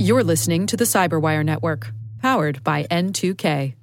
You're listening to the CyberWire Network, powered by N2K.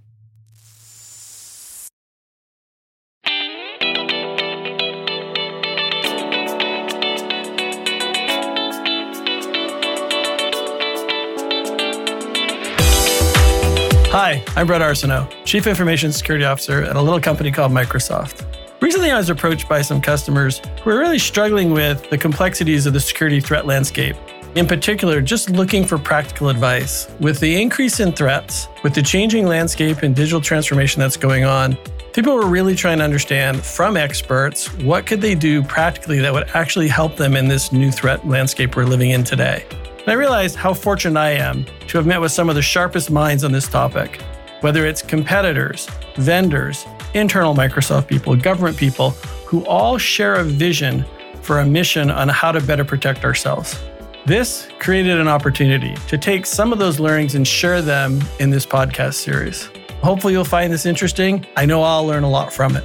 Hi, I'm Brett Arsenault, Chief Information Security Officer at a little company called Microsoft. Recently, I was approached by some customers who were really struggling with the complexities of the security threat landscape. In particular, just looking for practical advice. With the increase in threats, with the changing landscape and digital transformation that's going on, people were really trying to understand from experts, what could they do practically that would actually help them in this new threat landscape we're living in today? And I realized how fortunate I am to have met with some of the sharpest minds on this topic, whether it's competitors, vendors, internal Microsoft people, government people, who all share a vision for a mission on how to better protect ourselves. This created an opportunity to take some of those learnings and share them in this podcast series. Hopefully you'll find this interesting. I know I'll learn a lot from it.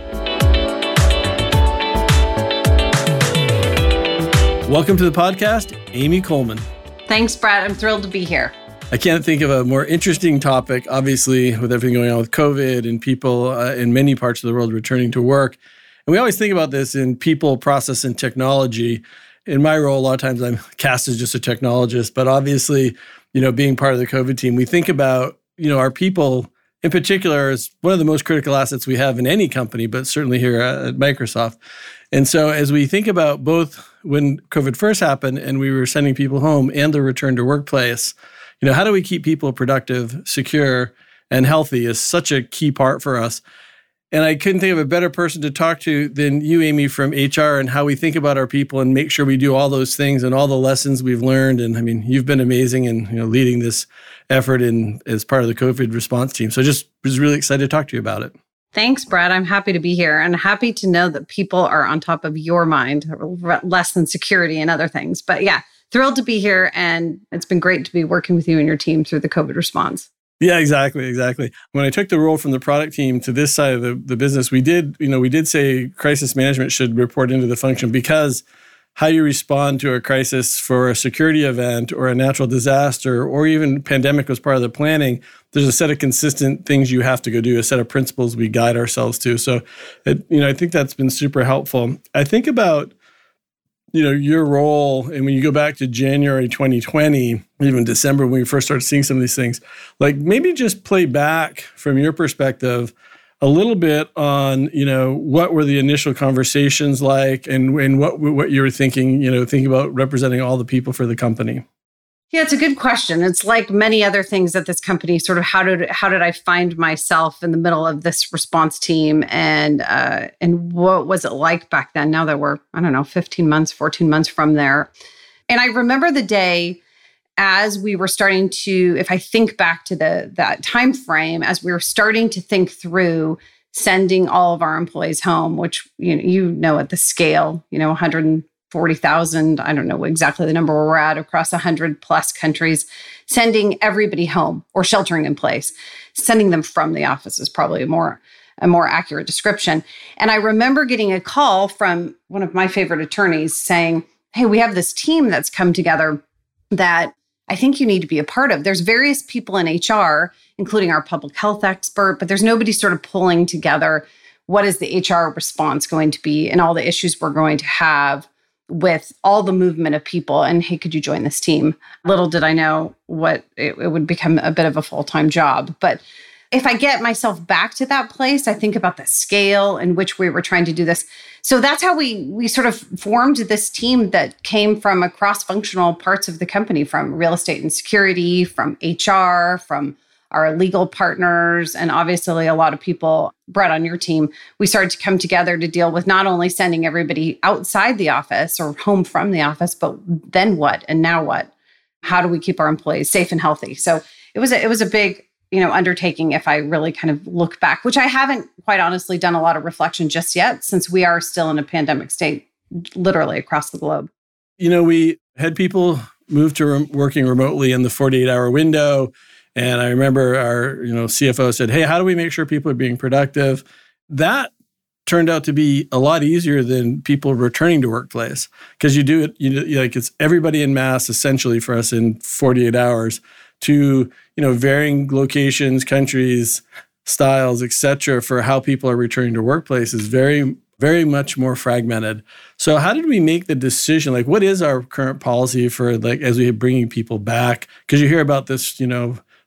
Welcome to the podcast, Amy Coleman. Thanks, Brad. I'm thrilled to be here. I can't think of a more interesting topic, obviously, with everything going on with COVID and people in many parts of the world returning to work. And we always think about this in people, process, and technology. In my role, a lot of times I'm cast as just a technologist, but obviously, being part of the COVID team, we think about, our people in particular is one of the most critical assets we have in any company, but certainly here at Microsoft. And so as we think about both when COVID first happened and we were sending people home and the return to workplace, how do we keep people productive, secure, and healthy is such a key part for us. And I couldn't think of a better person to talk to than you, Amy, from HR and how we think about our people and make sure we do all those things and all the lessons we've learned. And I mean, you've been amazing in leading this effort as part of the COVID response team. So I just was really excited to talk to you about it. Thanks, Brad. I'm happy to be here and happy to know that people are on top of your mind, less than security and other things. But yeah. Thrilled to be here, and it's been great to be working with you and your team through the COVID response. Yeah, exactly. When I took the role from the product team to this side of the business, we did say crisis management should report into the function because how you respond to a crisis for a security event or a natural disaster or even pandemic was part of the planning, there's a set of consistent things you have to go do, a set of principles we guide ourselves to. So, I think that's been super helpful. I think about your role, and when you go back to January 2020, even December when we first started seeing some of these things, like maybe just play back from your perspective a little bit on, what were the initial conversations like and what you were thinking, thinking about representing all the people for the company. Yeah, it's a good question. It's like many other things at this company, sort of how did I find myself in the middle of this response team and what was it like back then? Now that we're, 14 months from there. And I remember the day as we were starting to, if I think back to that time frame, as we were starting to think through sending all of our employees home, which, at the scale, 140,000, I don't know exactly the number we're at, across 100 plus countries, sending everybody home or sheltering in place, sending them from the office is probably a more accurate description. And I remember getting a call from one of my favorite attorneys saying, hey, we have this team that's come together that I think you need to be a part of. There's various people in HR, including our public health expert, but there's nobody sort of pulling together what is the HR response going to be and all the issues we're going to have with all the movement of people, and hey, could you join this team? Little did I know what it would become a bit of a full-time job. But if I get myself back to that place, I think about the scale in which we were trying to do this. So that's how we sort of formed this team that came from across functional parts of the company, from real estate and security, from HR, from our legal partners, and obviously a lot of people, Brett, on your team, we started to come together to deal with not only sending everybody outside the office or home from the office, but then what and now what? How do we keep our employees safe and healthy? So it was a big, undertaking if I really kind of look back, which I haven't quite honestly done a lot of reflection just yet, since we are still in a pandemic state, literally across the globe. We had people move to working remotely in the 48-hour window. And I remember our, CFO said, hey, how do we make sure people are being productive? That turned out to be a lot easier than people returning to workplace, because you do it, like it's everybody en masse essentially for us in 48 hours to, varying locations, countries, styles, et cetera, for how people are returning to workplace is very, very much more fragmented. So how did we make the decision? Like, what is our current policy for as we are bringing people back? Because you hear about this,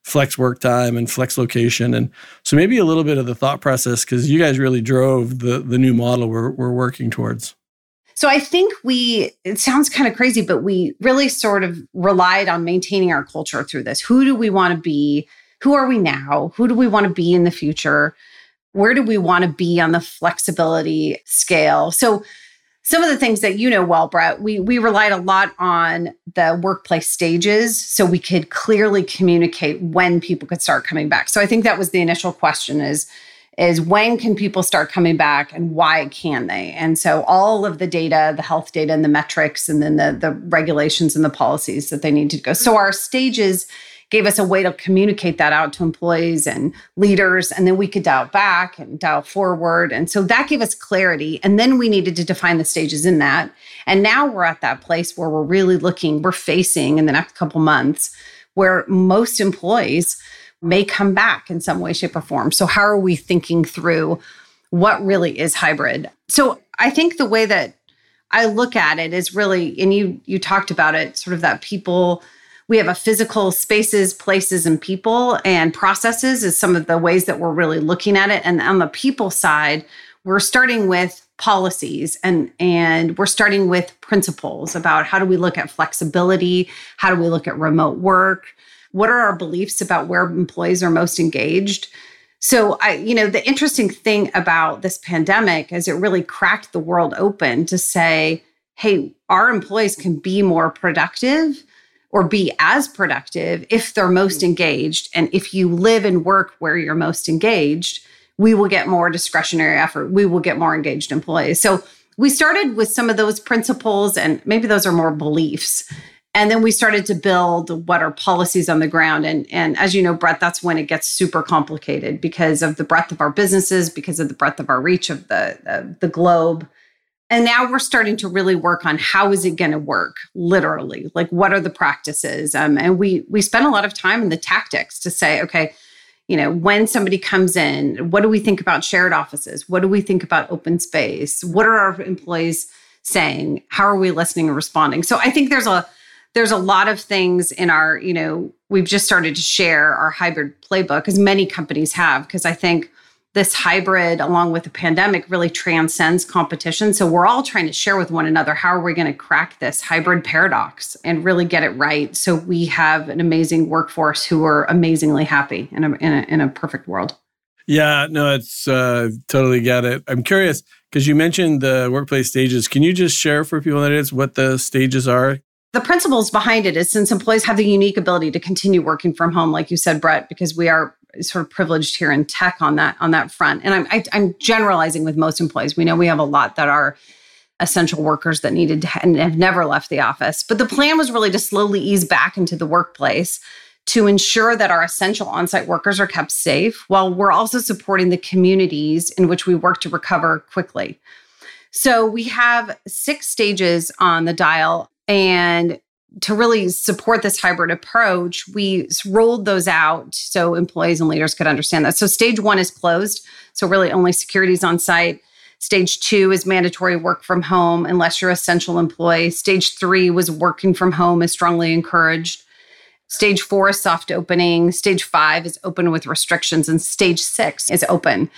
flex work time and flex location. And so maybe a little bit of the thought process, because you guys really drove the new model we're working towards. So I think it sounds kind of crazy, but we really sort of relied on maintaining our culture through this. Who do we want to be? Who are we now? Who do we want to be in the future? Where do we want to be on the flexibility scale? So some of the things that well, Brett, we relied a lot on the workplace stages so we could clearly communicate when people could start coming back. So I think that was the initial question is when can people start coming back and why can they? And so all of the data, the health data and the metrics and then the regulations and the policies that they need to go. So our stages gave us a way to communicate that out to employees and leaders, and then we could dial back and dial forward. And so that gave us clarity. And then we needed to define the stages in that. And now we're at that place where we're really we're facing in the next couple months where most employees may come back in some way, shape, or form. So how are we thinking through what really is hybrid? So I think the way that I look at it is really, and you talked about it, sort of that people. We have a physical spaces, places, and people, and processes is some of the ways that we're really looking at it. And on the people side, we're starting with policies and we're starting with principles about how do we look at flexibility? How do we look at remote work? What are our beliefs about where employees are most engaged? So the interesting thing about this pandemic is it really cracked the world open to say, hey, our employees can be more productive or be as productive if they're most engaged. And if you live and work where you're most engaged, we will get more discretionary effort. We will get more engaged employees. So we started with some of those principles, and maybe those are more beliefs. And then we started to build what are policies on the ground. And as you know, Brett, that's when it gets super complicated because of the breadth of our businesses, because of the breadth of our reach of the globe. And now we're starting to really work on how is it going to work, literally. Like, what are the practices? And we spend a lot of time in the tactics to say, okay, when somebody comes in, what do we think about shared offices? What do we think about open space? What are our employees saying? How are we listening and responding? So I think there's a lot of things in our, we've just started to share our hybrid playbook, as many companies have, because I think this hybrid, along with the pandemic, really transcends competition. So we're all trying to share with one another, how are we going to crack this hybrid paradox and really get it right so we have an amazing workforce who are amazingly happy in a perfect world? Yeah, no, it's totally get it. I'm curious, because you mentioned the workplace stages. Can you just share for people that is what the stages are? The principles behind it is since employees have the unique ability to continue working from home, like you said, Brett, because we are sort of privileged here in tech on that front. And I'm generalizing with most employees. We know we have a lot that are essential workers that needed to and have never left the office. But the plan was really to slowly ease back into the workplace to ensure that our essential on-site workers are kept safe, while we're also supporting the communities in which we work to recover quickly. So we have 6 stages on the dial. And to really support this hybrid approach, we rolled those out so employees and leaders could understand that. So stage 1 is closed. So really only security is on site. Stage 2 is mandatory work from home unless you're an essential employee. Stage 3 was working from home is strongly encouraged. Stage 4 is soft opening. Stage 5 is open with restrictions. And stage 6 is open.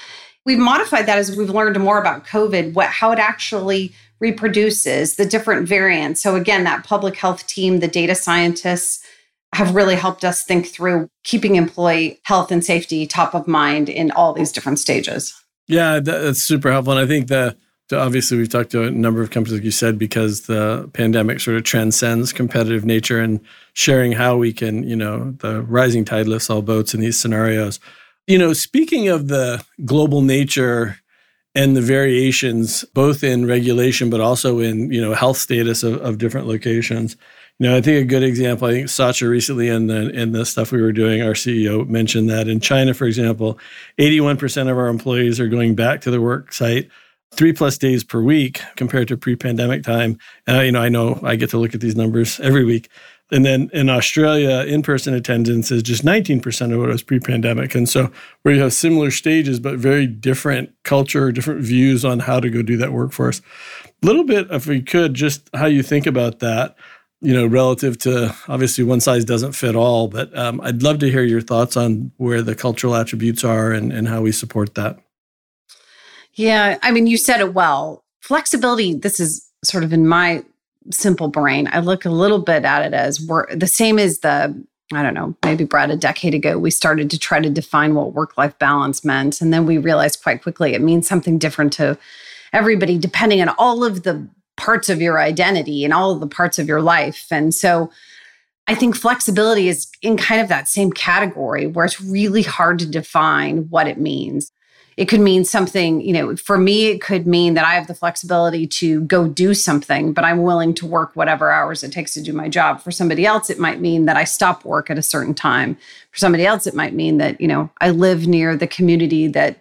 We've modified that as we've learned more about COVID, how it actually reproduces the different variants. So again, that public health team, the data scientists have really helped us think through keeping employee health and safety top of mind in all these different stages. Yeah, that's super helpful. And I think that obviously we've talked to a number of companies, like you said, because the pandemic sort of transcends competitive nature and sharing how we can, the rising tide lifts all boats in these scenarios. Speaking of the global nature and the variations, both in regulation, but also in, health status of different locations. I think a good example, I think Satya recently in the stuff we were doing, our CEO mentioned that in China, for example, 81% of our employees are going back to the work site 3+ days per week compared to pre-pandemic time. I know I get to look at these numbers every week. And then in Australia, in-person attendance is just 19% of what it was pre-pandemic. And so where you have similar stages, but very different culture, different views on how to go do that workforce. A little bit, if we could, just how you think about that, relative to, obviously one size doesn't fit all, but I'd love to hear your thoughts on where the cultural attributes are and how we support that. Yeah, you said it well. Flexibility, this is sort of in my simple brain. I look a little bit at it as we're the same as maybe Brad, a decade ago, we started to try to define what work-life balance meant. And then we realized quite quickly it means something different to everybody, depending on all of the parts of your identity and all of the parts of your life. And so I think flexibility is in kind of that same category where it's really hard to define what it means. It could mean something, for me, it could mean that I have the flexibility to go do something, but I'm willing to work whatever hours it takes to do my job. For somebody else, it might mean that I stop work at a certain time. For somebody else, it might mean that, I live near the community that,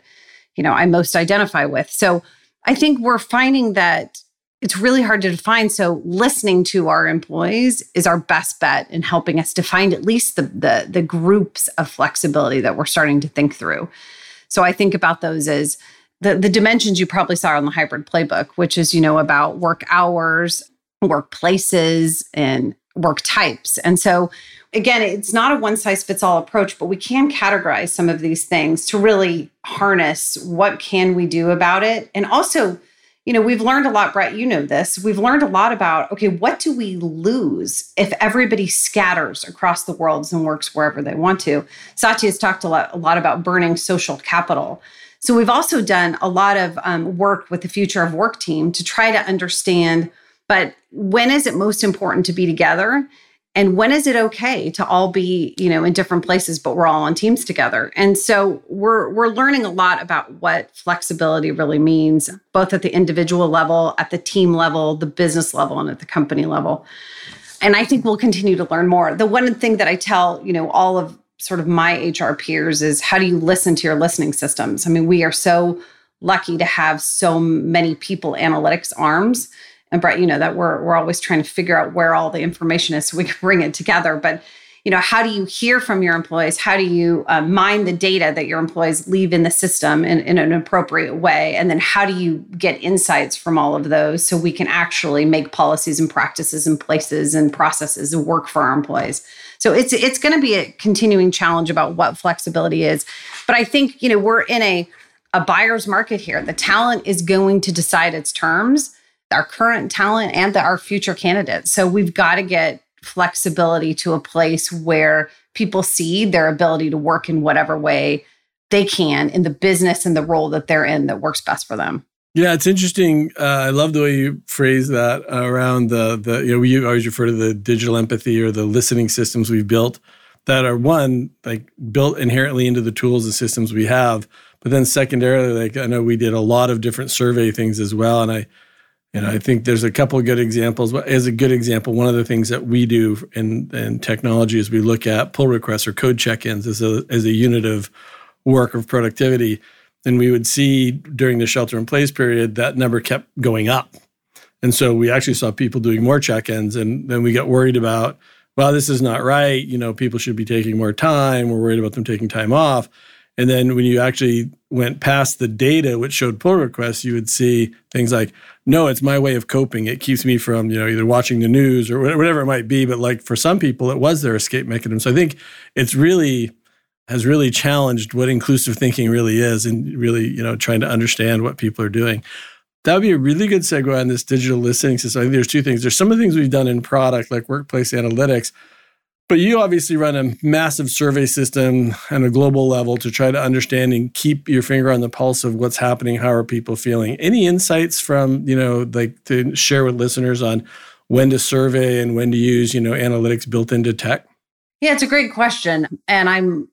I most identify with. So I think we're finding that it's really hard to define. So listening to our employees is our best bet in helping us define at least the groups of flexibility that we're starting to think through. So I think about those as the dimensions you probably saw on the hybrid playbook, which is, about work hours, workplaces, and work types. And so, again, it's not a one-size-fits-all approach, but we can categorize some of these things to really harness what can we do about it. And also, we've learned a lot, Brett, this. We've learned a lot about, okay, what do we lose if everybody scatters across the worlds and works wherever they want to? Satya has talked a lot about burning social capital. So we've also done a lot of work with the Future of Work team to try to understand, but when is it most important to be together? And when is it okay to all be, in different places, but we're all on teams together? And so we're learning a lot about what flexibility really means, both at the individual level, at the team level, the business level, and at the company level. And I think we'll continue to learn more. The one thing that I tell, all of sort of my HR peers is how do you listen to your listening systems? We are so lucky to have so many people analytics arms. And Brett, that we're always trying to figure out where all the information is so we can bring it together. But, how do you hear from your employees? How do you mine the data that your employees leave in the system in an appropriate way? And then how do you get insights from all of those so we can actually make policies and practices and places and processes that work for our employees? So it's going to be a continuing challenge about what flexibility is. But I think, we're in a buyer's market here. The talent is going to decide its terms. Our current talent and our future candidates. So we've got to get flexibility to a place where people see their ability to work in whatever way they can in the business and the role that they're in that works best for them. Yeah, it's interesting. I love the way you phrase that around the we always refer to the digital empathy or the listening systems we've built that are built inherently into the tools and systems we have. But then secondarily, I know we did a lot of different survey things as well. And I think there's a couple of good examples. As a good example, one of the things that we do in technology is we look at pull requests or code check-ins as a unit of work of productivity. And we would see during the shelter-in-place period that number kept going up. And so we actually saw people doing more check-ins. And then we got worried about, well, this is not right. People should be taking more time. We're worried about them taking time off. And then when you actually went past the data which showed pull requests, you would see things like, no, it's my way of coping. It keeps me from, either watching the news or whatever it might be. But for some people, it was their escape mechanism. So I think it's has really challenged what inclusive thinking really is and really, trying to understand what people are doing. That would be a really good segue on this digital listening system. I think there's two things. There's some of the things we've done in product, like workplace analytics. But you obviously run a massive survey system on a global level to try to understand and keep your finger on the pulse of what's happening. How are people feeling? Any insights from, to share with listeners on when to survey and when to use, analytics built into tech? Yeah, it's a great question. And I'm,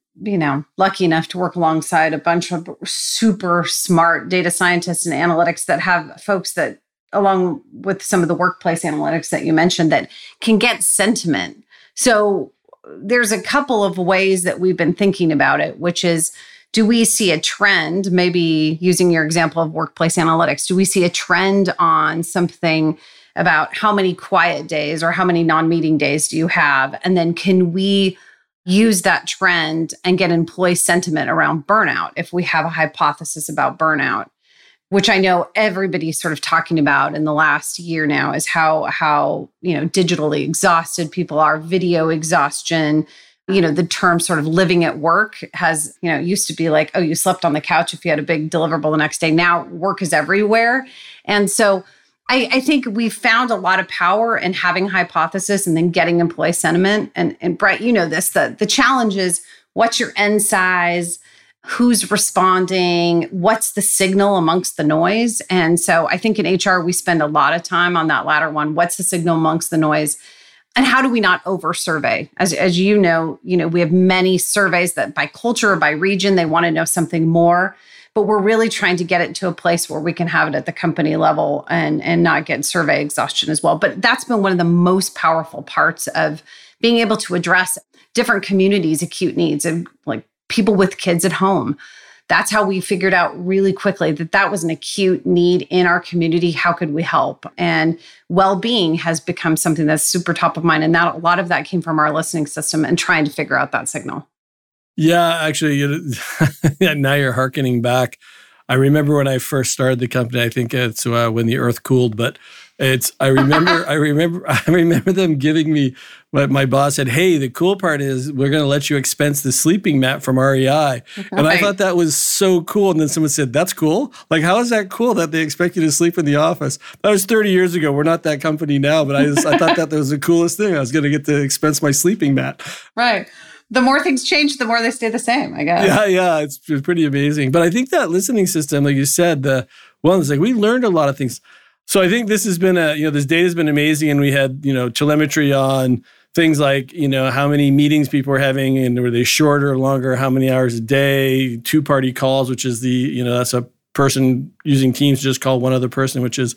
lucky enough to work alongside a bunch of super smart data scientists and analytics that have folks that, along with some of the workplace analytics that you mentioned, that can get sentiment. So there's a couple of ways that we've been thinking about it, which is do we see a trend, maybe using your example of workplace analytics, do we see a trend on something about how many quiet days or how many non-meeting days do you have? And then can we use that trend and get employee sentiment around burnout if we have a hypothesis about burnout, which I know everybody's sort of talking about in the last year now, is how digitally exhausted people are, video exhaustion. You know, the term sort of living at work has, used to be like, oh, you slept on the couch if you had a big deliverable the next day. Now work is everywhere. And so I think we found a lot of power in having hypothesis and then getting employee sentiment. And Brett, you know this, the challenge is what's your end size, who's responding, what's the signal amongst the noise? And so I think in HR, we spend a lot of time on that latter one. What's the signal amongst the noise? And how do we not over-survey? As you know, we have many surveys that by culture or by region, they want to know something more. But we're really trying to get it to a place where we can have it at the company level and not get survey exhaustion as well. But that's been one of the most powerful parts of being able to address different communities' acute needs, and like people with kids at home. That's how we figured out really quickly that was an acute need in our community. How could we help? And well-being has become something that's super top of mind. And that a lot of that came from our listening system and trying to figure out that signal. Yeah, actually, now you're hearkening back. I remember when I first started the company. I think it's when the earth cooled, but I remember them giving me what my boss said. Hey, the cool part is we're going to let you expense the sleeping mat from REI, and I thought that was so cool. And then someone said, "That's cool. Like, how is that cool that they expect you to sleep in the office?" That was 30 years ago. We're not that company now, but I thought that was the coolest thing. I was going to get to expense my sleeping mat. Right. The more things change, the more they stay the same, I guess. Yeah, it's pretty amazing. But I think that listening system, like you said, we learned a lot of things. So I think this has been this data has been amazing, and we had, telemetry on things like, how many meetings people were having, and were they shorter or longer, how many hours a day, two-party calls, which is that's a person using Teams to just call one other person, which is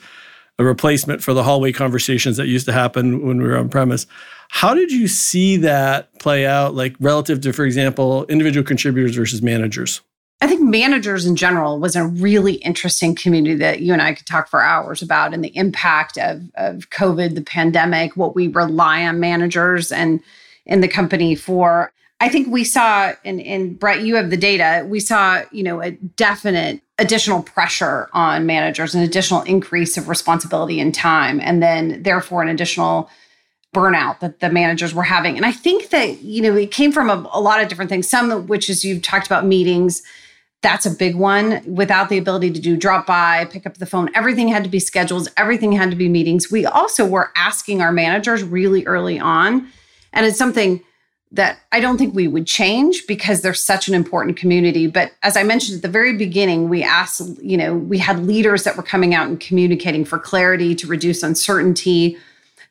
a replacement for the hallway conversations that used to happen when we were on premise. How did you see that play out, like relative to, for example, individual contributors versus managers? I think managers in general was a really interesting community that you and I could talk for hours about, and the impact of COVID, the pandemic, what we rely on managers and in the company for. I think we saw, and Brett, you have the data, we saw, a definite additional pressure on managers, an additional increase of responsibility and time, and then therefore an additional burnout that the managers were having. And I think that, it came from a lot of different things, some of which is you've talked about meetings. That's a big one. Without the ability to do drop by, pick up the phone, everything had to be schedules, everything had to be meetings. We also were asking our managers really early on, and it's something that I don't think we would change because they're such an important community. But as I mentioned at the very beginning, we asked, we had leaders that were coming out and communicating for clarity, to reduce uncertainty,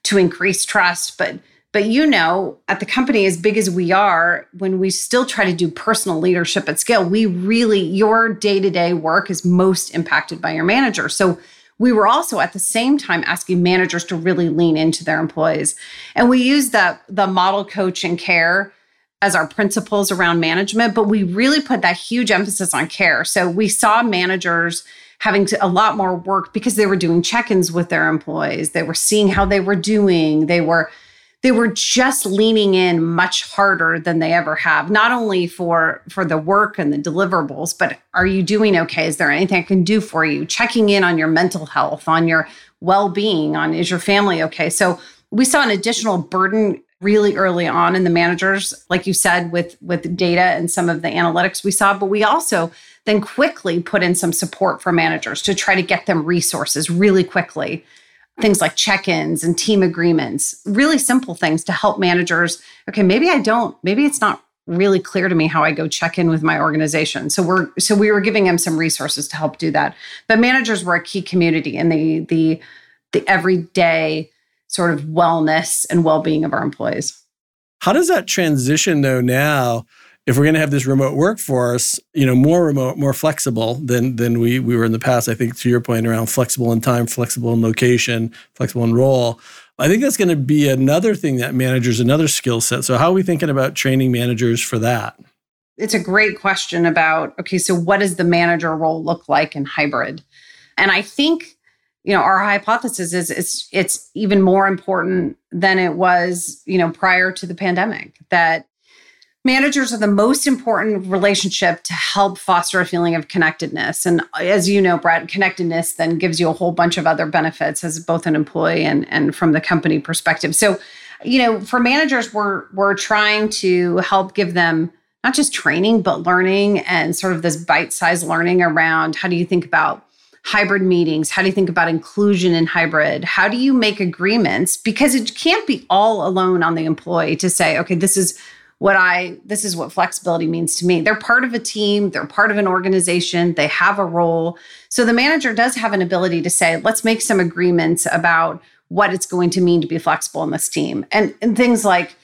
to increase trust. But at the company, as big as we are, when we still try to do personal leadership at scale, your day-to-day work is most impacted by your manager. So we were also at the same time asking managers to really lean into their employees. And we used the model, coach, and care as our principles around management, but we really put that huge emphasis on care. So we saw managers having a lot more work because they were doing check-ins with their employees. They were seeing how they were doing. They were just leaning in much harder than they ever have, not only for the work and the deliverables, but are you doing okay? Is there anything I can do for you? Checking in on your mental health, on your well-being, on is your family okay? So we saw an additional burden really early on in the managers, like you said, with data and some of the analytics we saw, but we also then quickly put in some support for managers to try to get them resources really quickly. Things like check-ins and team agreements, really simple things to help managers. Okay, maybe it's not really clear to me how I go check in with my organization. So we were giving them some resources to help do that. But managers were a key community in the everyday sort of wellness and well-being of our employees. How does that transition though now? If we're going to have this remote workforce, more remote, more flexible than we were in the past, I think to your point around flexible in time, flexible in location, flexible in role, I think that's going to be another thing that managers, another skill set. So how are we thinking about training managers for that? It's a great question about, okay, so what does the manager role look like in hybrid? And I think, you know, our hypothesis is it's even more important than it was, you know, prior to the pandemic, that managers are the most important relationship to help foster a feeling of connectedness. And as you know, Brett, connectedness then gives you a whole bunch of other benefits as both an employee and from the company perspective. So, you know, for managers, we're trying to help give them not just training, but learning and sort of this bite-sized learning around how do you think about hybrid meetings? How do you think about inclusion in hybrid? How do you make agreements? Because it can't be all alone on the employee to say, okay, this is what flexibility means to me. They're part of a team. They're part of an organization. They have a role. So the manager does have an ability to say, let's make some agreements about what it's going to mean to be flexible in this team. And things like,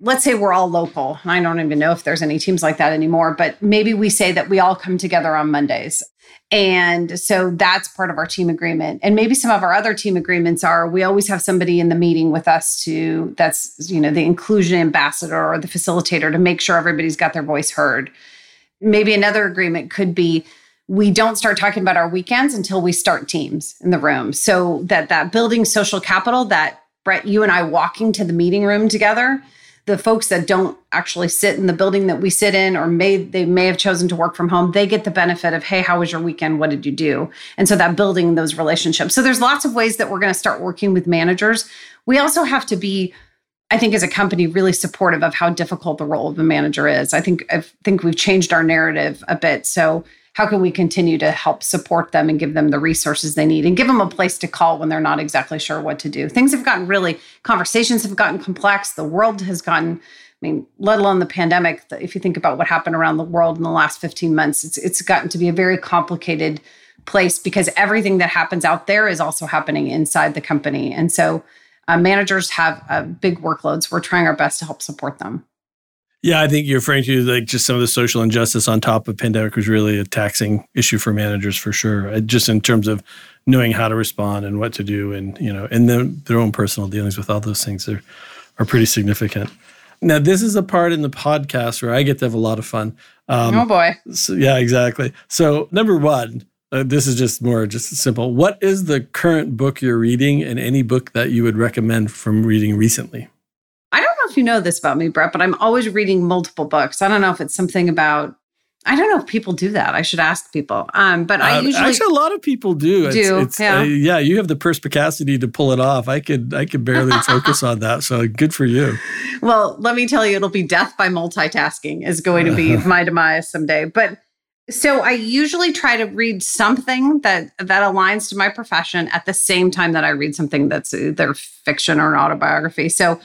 let's say we're all local. And I don't even know if there's any teams like that anymore, but maybe we say that we all come together on Mondays. And so that's part of our team agreement. And maybe some of our other team agreements are, we always have somebody in the meeting with us that's, you know, the inclusion ambassador or the facilitator to make sure everybody's got their voice heard. Maybe another agreement could be, we don't start talking about our weekends until we start teams in the room. So that building social capital, that Brett, you and I walking to the meeting room together, the folks that don't actually sit in the building that we sit in, or they may have chosen to work from home, they get the benefit of, hey, how was your weekend? What did you do? And so that building those relationships. So there's lots of ways that we're going to start working with managers. We also have to be, I think, as a company, really supportive of how difficult the role of a manager is. I think we've changed our narrative a bit. So how can we continue to help support them and give them the resources they need and give them a place to call when they're not exactly sure what to do? Conversations have gotten complex. The world has gotten, let alone the pandemic, if you think about what happened around the world in the last 15 months, it's gotten to be a very complicated place because everything that happens out there is also happening inside the company. And so managers have big workloads. We're trying our best to help support them. Yeah, I think you're referring to just some of the social injustice on top of pandemic was really a taxing issue for managers for sure, just in terms of knowing how to respond and what to do and, you know, and their own personal dealings with all those things are pretty significant. Now, this is a part in the podcast where I get to have a lot of fun. Oh, boy. So, yeah, exactly. So number one, this is just simple. What is the current book you're reading and any book that you would recommend from reading recently? You know this about me, Brett, but I'm always reading multiple books. I don't know if it's something about, I don't know if people do that. I should ask people. But I usually actually a lot of people do. Yeah, you have the perspicacity to pull it off. I could barely focus on that. So good for you. Well, let me tell you, it'll be death by multitasking is going to be my demise someday. But so I usually try to read something that aligns to my profession at the same time that I read something that's either fiction or an autobiography. So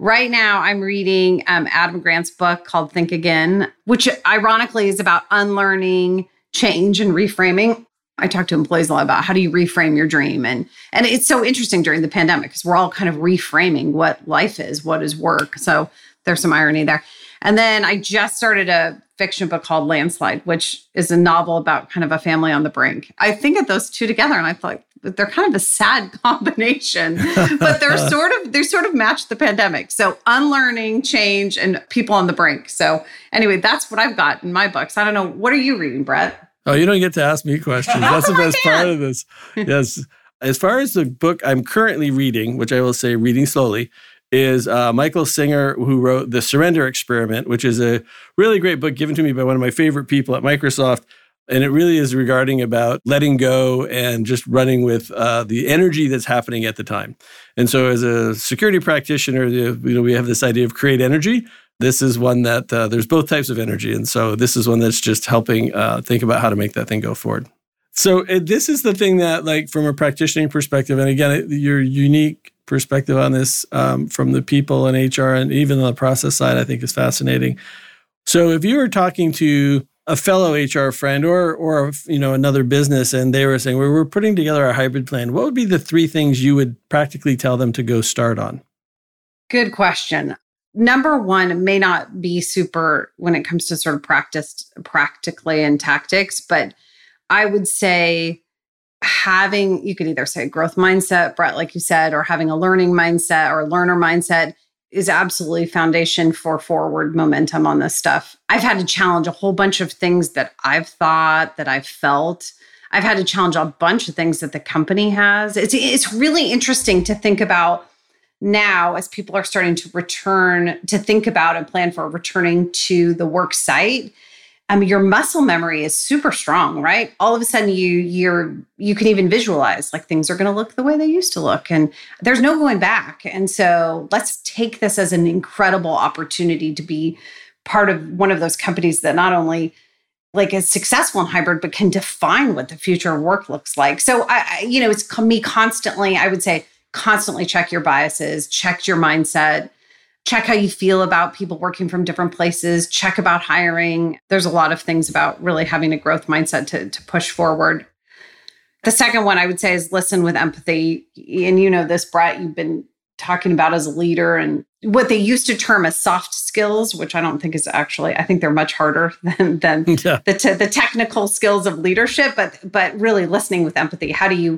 right now, I'm reading Adam Grant's book called Think Again, which ironically is about unlearning, change, and reframing. I talk to employees a lot about how do you reframe your dream? And it's so interesting during the pandemic because we're all kind of reframing what life is, what is work. So there's some irony there. And then I just started a fiction book called Landslide, which is a novel about kind of a family on the brink. I think of those two together and I thought, they're kind of a sad combination, but they sort of match the pandemic. So unlearning, change, and people on the brink. So anyway, that's what I've got in my books. I don't know. What are you reading, Brett? Oh, you don't get to ask me questions. That's the best part of this. Yes. As far as the book I'm currently reading, which I will say reading slowly, is Michael Singer, who wrote The Surrender Experiment, which is a really great book given to me by one of my favorite people at Microsoft. And it really is regarding about letting go and just running with the energy that's happening at the time. And so as a security practitioner, we have this idea of create energy. This is one that there's both types of energy. And so this is one that's just helping think about how to make that thing go forward. So this is the thing that, like, from a practicing perspective, and again, your unique perspective on this from the people in HR and even on the process side, I think is fascinating. So if you were talking to a fellow HR friend or you know, another business, and they were saying, well, we're putting together a hybrid plan, what would be the three things you would practically tell them to go start on? Good question. Number one may not be super when it comes to sort of practically and tactics, but I would say you could either say growth mindset, Brett, like you said, or having a learning mindset or a learner mindset. is absolutely foundation for forward momentum on this stuff. I've had to challenge a whole bunch of things that I've thought, that I've felt. I've had to challenge a bunch of things that the company has. It's really interesting to think about now as people are starting to return, to think about and plan for returning to the work site. I mean, your muscle memory is super strong, right? All of a sudden, you can even visualize, like, things are going to look the way they used to look, and there's no going back. And so let's take this as an incredible opportunity to be part of one of those companies that not only, like, is successful in hybrid, but can define what the future of work looks like. So it's me constantly. I would say constantly check your biases, check your mindset. Check how you feel about people working from different places. Check about hiring. There's a lot of things about really having a growth mindset to push forward. The second one I would say is listen with empathy. And you know this, Brett, you've been talking about as a leader and what they used to term as soft skills, which I don't think is actually, I think they're much harder than yeah. the technical skills of leadership, but really listening with empathy. How do you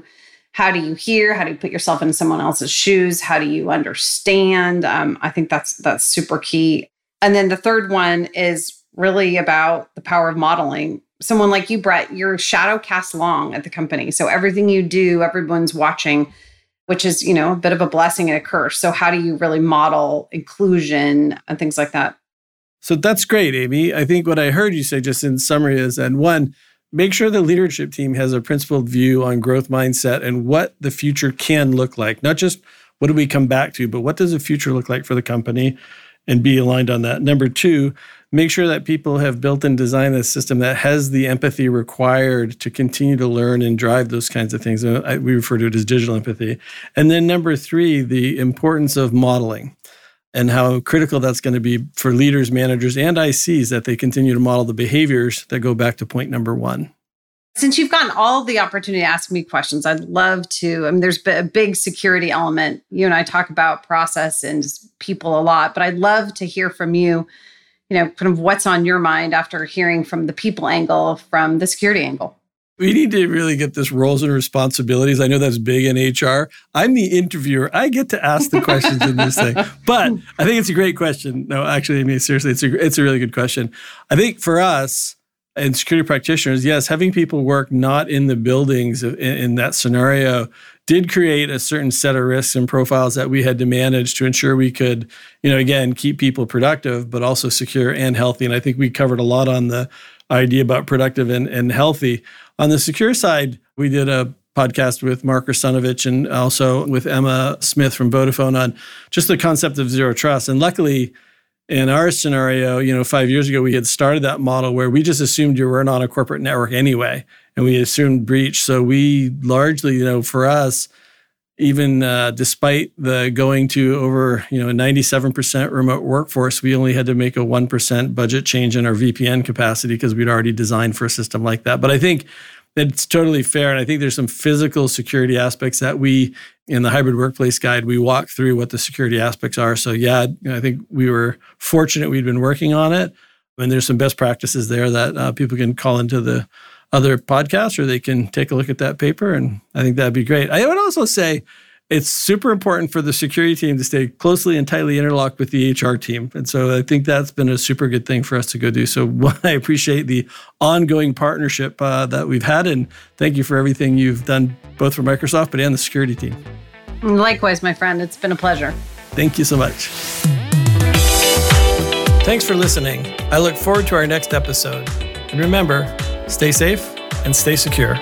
hear? How do you put yourself in someone else's shoes? How do you understand? I think that's super key. And then the third one is really about the power of modeling. Someone like you, Brett, you're shadow cast long at the company. So everything you do, everyone's watching, which is, a bit of a blessing and a curse. So how do you really model inclusion and things like that? So that's great, Amy. I think what I heard you say just in summary is, and one, make sure the leadership team has a principled view on growth mindset and what the future can look like. Not just what do we come back to, but what does the future look like for the company, and be aligned on that. Number two, make sure that people have built and designed a system that has the empathy required to continue to learn and drive those kinds of things. We refer to it as digital empathy. And then number three, the importance of modeling and how critical that's going to be for leaders, managers, and ICs, that they continue to model the behaviors that go back to point number one. Since you've gotten all the opportunity to ask me questions, I'd love to. I mean, there's a big security element. You and I talk about process and people a lot, but I'd love to hear from you, kind of what's on your mind after hearing from the people angle, from the security angle. We need to really get this roles and responsibilities. I know that's big in HR. I'm the interviewer. I get to ask the questions in this thing. But I think it's a great question. No, actually, I mean, seriously, it's a really good question. I think for us and security practitioners, yes, having people work not in the buildings in that scenario did create a certain set of risks and profiles that we had to manage to ensure we could, again, keep people productive, but also secure and healthy. And I think we covered a lot on the idea about productive and healthy. On the secure side, we did a podcast with Mark Russinovich and also with Emma Smith from Vodafone on just the concept of zero trust. And luckily, in our scenario, 5 years ago, we had started that model where we just assumed you were not on a corporate network anyway, and we assumed breach. So we largely, for us, even despite the going to over, a 97% remote workforce, we only had to make a 1% budget change in our VPN capacity because we'd already designed for a system like that. But I think it's totally fair. And I think there's some physical security aspects that we, in the hybrid workplace guide, we walk through what the security aspects are. So yeah, I think we were fortunate we'd been working on it. And there's some best practices there that people can call into the other podcasts, or they can take a look at that paper. And I think that'd be great. I would also say it's super important for the security team to stay closely and tightly interlocked with the HR team. And so I think that's been a super good thing for us to go do. So one, I appreciate the ongoing partnership that we've had. And thank you for everything you've done, both for Microsoft, but and the security team. Likewise, my friend, it's been a pleasure. Thank you so much. Thanks for listening. I look forward to our next episode. And remember, stay safe and stay secure.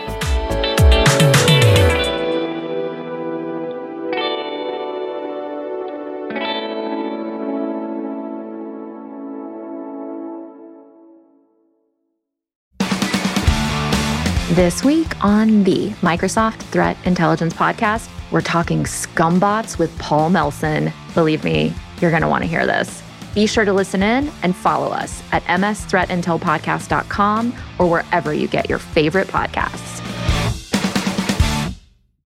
This week on the Microsoft Threat Intelligence Podcast, we're talking scumbots with Paul Melson. Believe me, you're going to want to hear this. Be sure to listen in and follow us at msthreatintelpodcast.com or wherever you get your favorite podcasts.